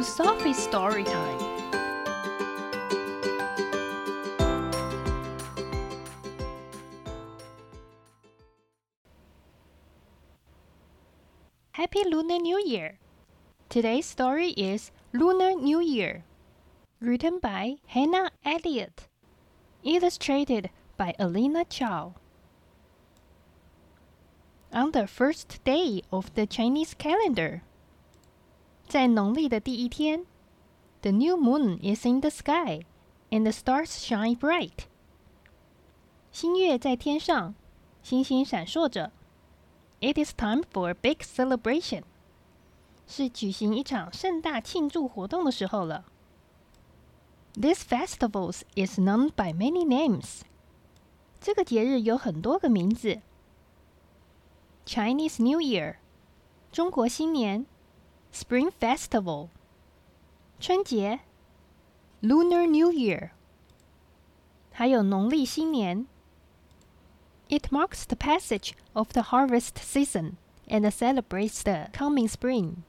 to Sophie's Storytime. Happy Lunar New Year! Today's story is Lunar New Year, written by Hannah Eliot, illustrated by Alina Chau. On the first day of the Chinese calendar, 在农历的第一天 ，the new moon is in the sky and the stars shine bright. 新月在天上，星星闪烁着。It is time for a big celebration. 是举行一场盛大庆祝活动的时候了。This festival is known by many names. 这个节日有很多个名字。Chinese New Year, 中国新年 Spring Festival, 春节 Lunar New Year, 还有农历新年 It marks the passage of the harvest season and celebrates the coming spring.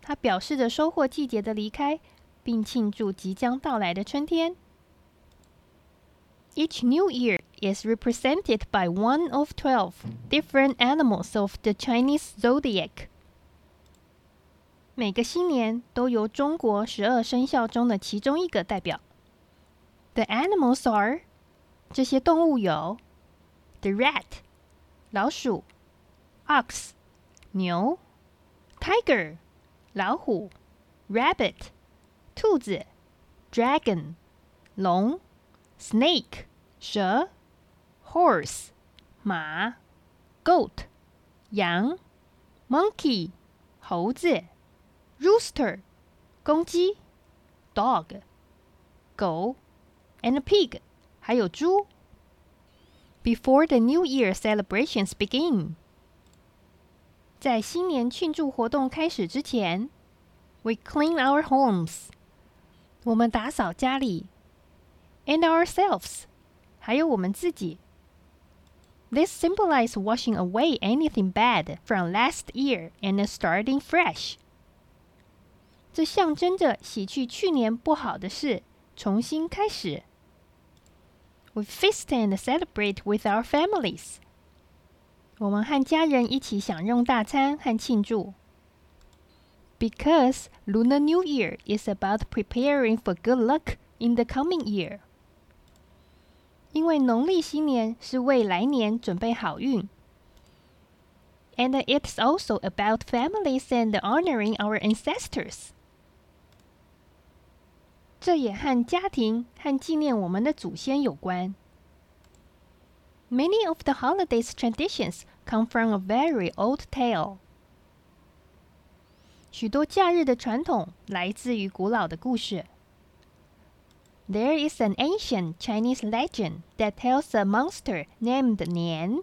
它表示着收获季节的离开，并庆祝即将到来的春天。Each New Year is represented by one of 12 different animals of the Chinese zodiac. 每个新年都由中国12生肖中的其中一个代表。The animals are 这些动物有 The rat 老鼠 Ox 牛 Tiger 老虎 Rabbit 兔子 Dragon 龙 Snake 蛇 Horse 马 Goat 羊 Monkey 猴子 Rooster 公鸡 Dog 狗 And a pig 还有猪 Before the New Year celebrations begin 在新年庆祝活动开始之前 We clean our homes 我们打扫家里And ourselves, 还有我们自己。This symbolizes washing away anything bad from last year and starting fresh. 这象征着洗去去年不好的事，重新开始。We feast and celebrate with our families. 我们和家人一起享用大餐和庆祝。Because Lunar New Year is about preparing for good luck in the coming year. 因为农历新年是为来年准备好运 And it's also about families and honoring our ancestors. 这也和家庭和纪念我们的祖先有关 Many of the holidays traditions come from a very old tale. 许多假日的传统来自于古老的故事There is an ancient Chinese legend that tells a monster named Nian.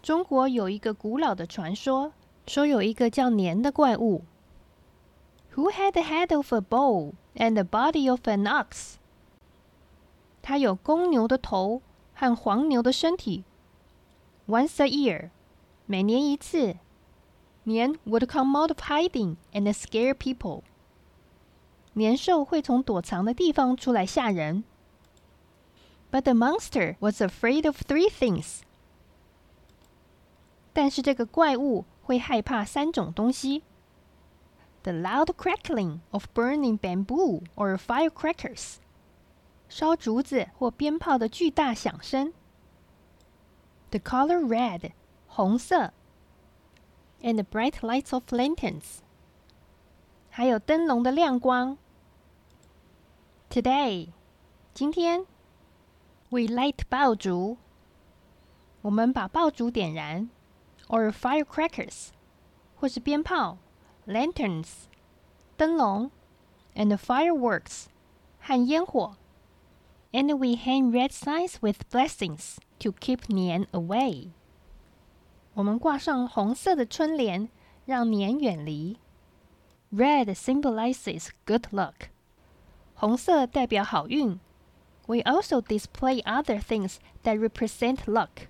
中国有一个古老的传说，说有一个叫年的怪物 Who had the head of a bull and the body of an ox. 它有公牛的头和黄牛的身体 Once a year, 每年一次 Nian would come out of hiding and scare people.年兽会从躲藏的地方出来吓人。But the monster was afraid of 3 things. 但是这个怪物会害怕3种东西。The loud crackling of burning bamboo or firecrackers. 烧竹子或鞭炮的巨大响声。The color red, 红色。And the bright lights of lanterns. 还有灯笼的亮光。Today, 今天 We light 爆竹，我们把爆竹点燃 Or firecrackers 或是鞭炮 Lanterns 灯笼 And fireworks 和烟火 And we hang red signs with blessings to keep Nian away. 我们挂上红色的春联，让年远离 Red symbolizes good luck.红色代表好运 We also display other things that represent luck.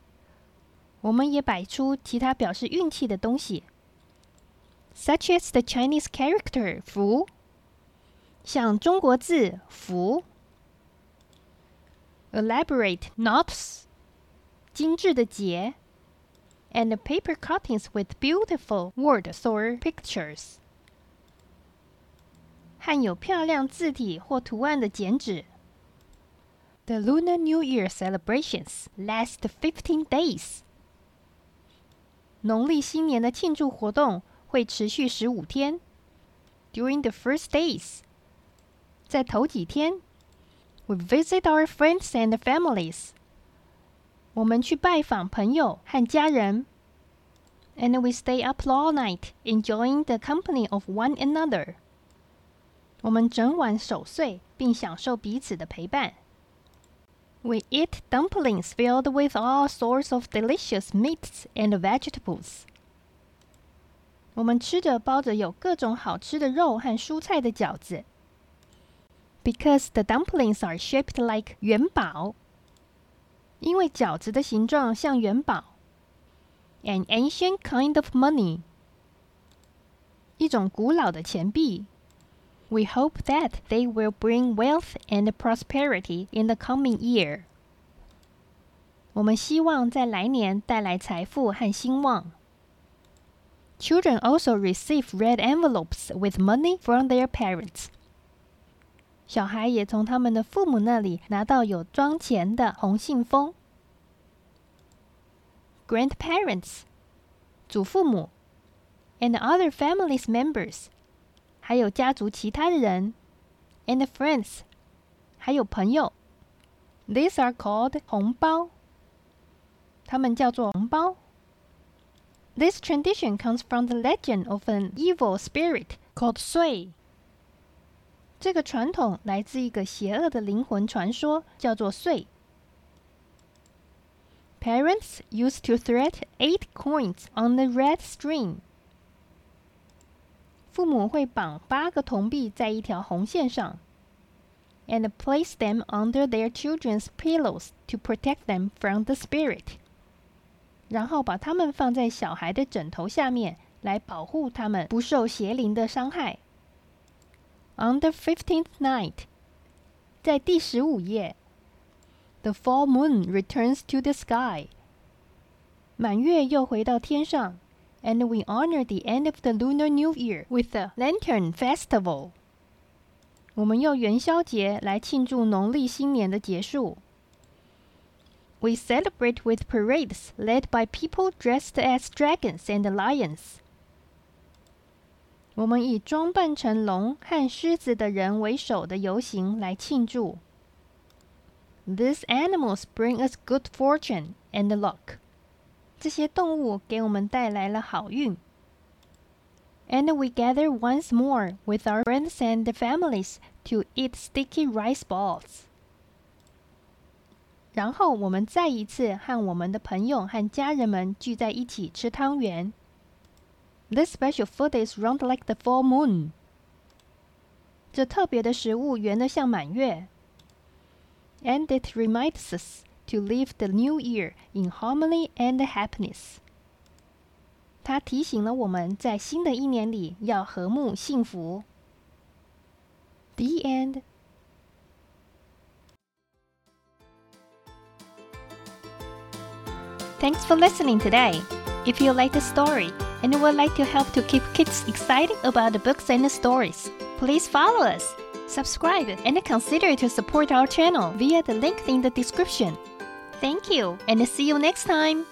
我们也摆出其他表示运气的东西 such as the Chinese character 福，像中国字福。Elaborate knots， 精致的结 ，and paper cuttings with beautiful words or pictures， 和有漂亮字体或图案的剪纸。The Lunar New Year celebrations last 15 days。农历新年的庆祝活动会持续15天。During the first days， 在头几天 ，we visit our friends and families。我们去拜访朋友和家人。And we stay up all night, enjoying the company of one another。我们整晚守岁，并享受彼此的陪伴。We eat dumplings filled with all sorts of delicious meats and vegetables. 我们吃着包着有各种好吃的肉和蔬菜的饺子。Because the dumplings are shaped like 元宝，因为饺子的形状像元宝。An ancient kind of money， 一种古老的钱币。We hope that they will bring wealth and prosperity in the coming year. 我们希望在来年带来财富和兴旺。Children also receive red envelopes with money from their parents. 小孩也从他们的父母那里拿到有装钱的红信封。Grandparents, 祖父母 and other family members.还有家族其他的人 and friends 还有朋友 These are called 红包，他们叫做红包。 This tradition comes from the legend of an evil spirit called 祟，这个传统来自一个邪恶的灵魂传说叫做祟。 Parents used to thread 8 coins on the red string，父母会绑8个铜币在一条红线上 and place them under their children's pillows to protect them from the spirit. 然后把它们放在小孩的枕头下面来保护他们不受邪灵的伤害。On the 15th night, 在第15夜 the full moon returns to the sky. 满月又回到天上。And we honor the end of the Lunar New Year with the Lantern Festival. 我们用元宵节来庆祝农历新年的结束。We celebrate with parades led by people dressed as dragons and lions. 我们以装扮成龙和狮子的人为首的游行来庆祝。These animals bring us good fortune and luck.这些动物给我们带来了好运。And we gather once more with our friends and families to eat sticky rice balls. 然后我们再一次和我们的朋友和家人们聚在一起吃汤圆。This special food is round like the full moon. 这特别的食物圆得像满月。And it reminds us.To live the new year in harmony and happiness. 它提醒了我们在新的一年里要和睦幸福。The end. Thanks for listening today. If you like the story and would like to help to keep kids excited about the books and the stories, please follow us, subscribe, and consider to support our channel via the link in the description.Thank you, and see you next time!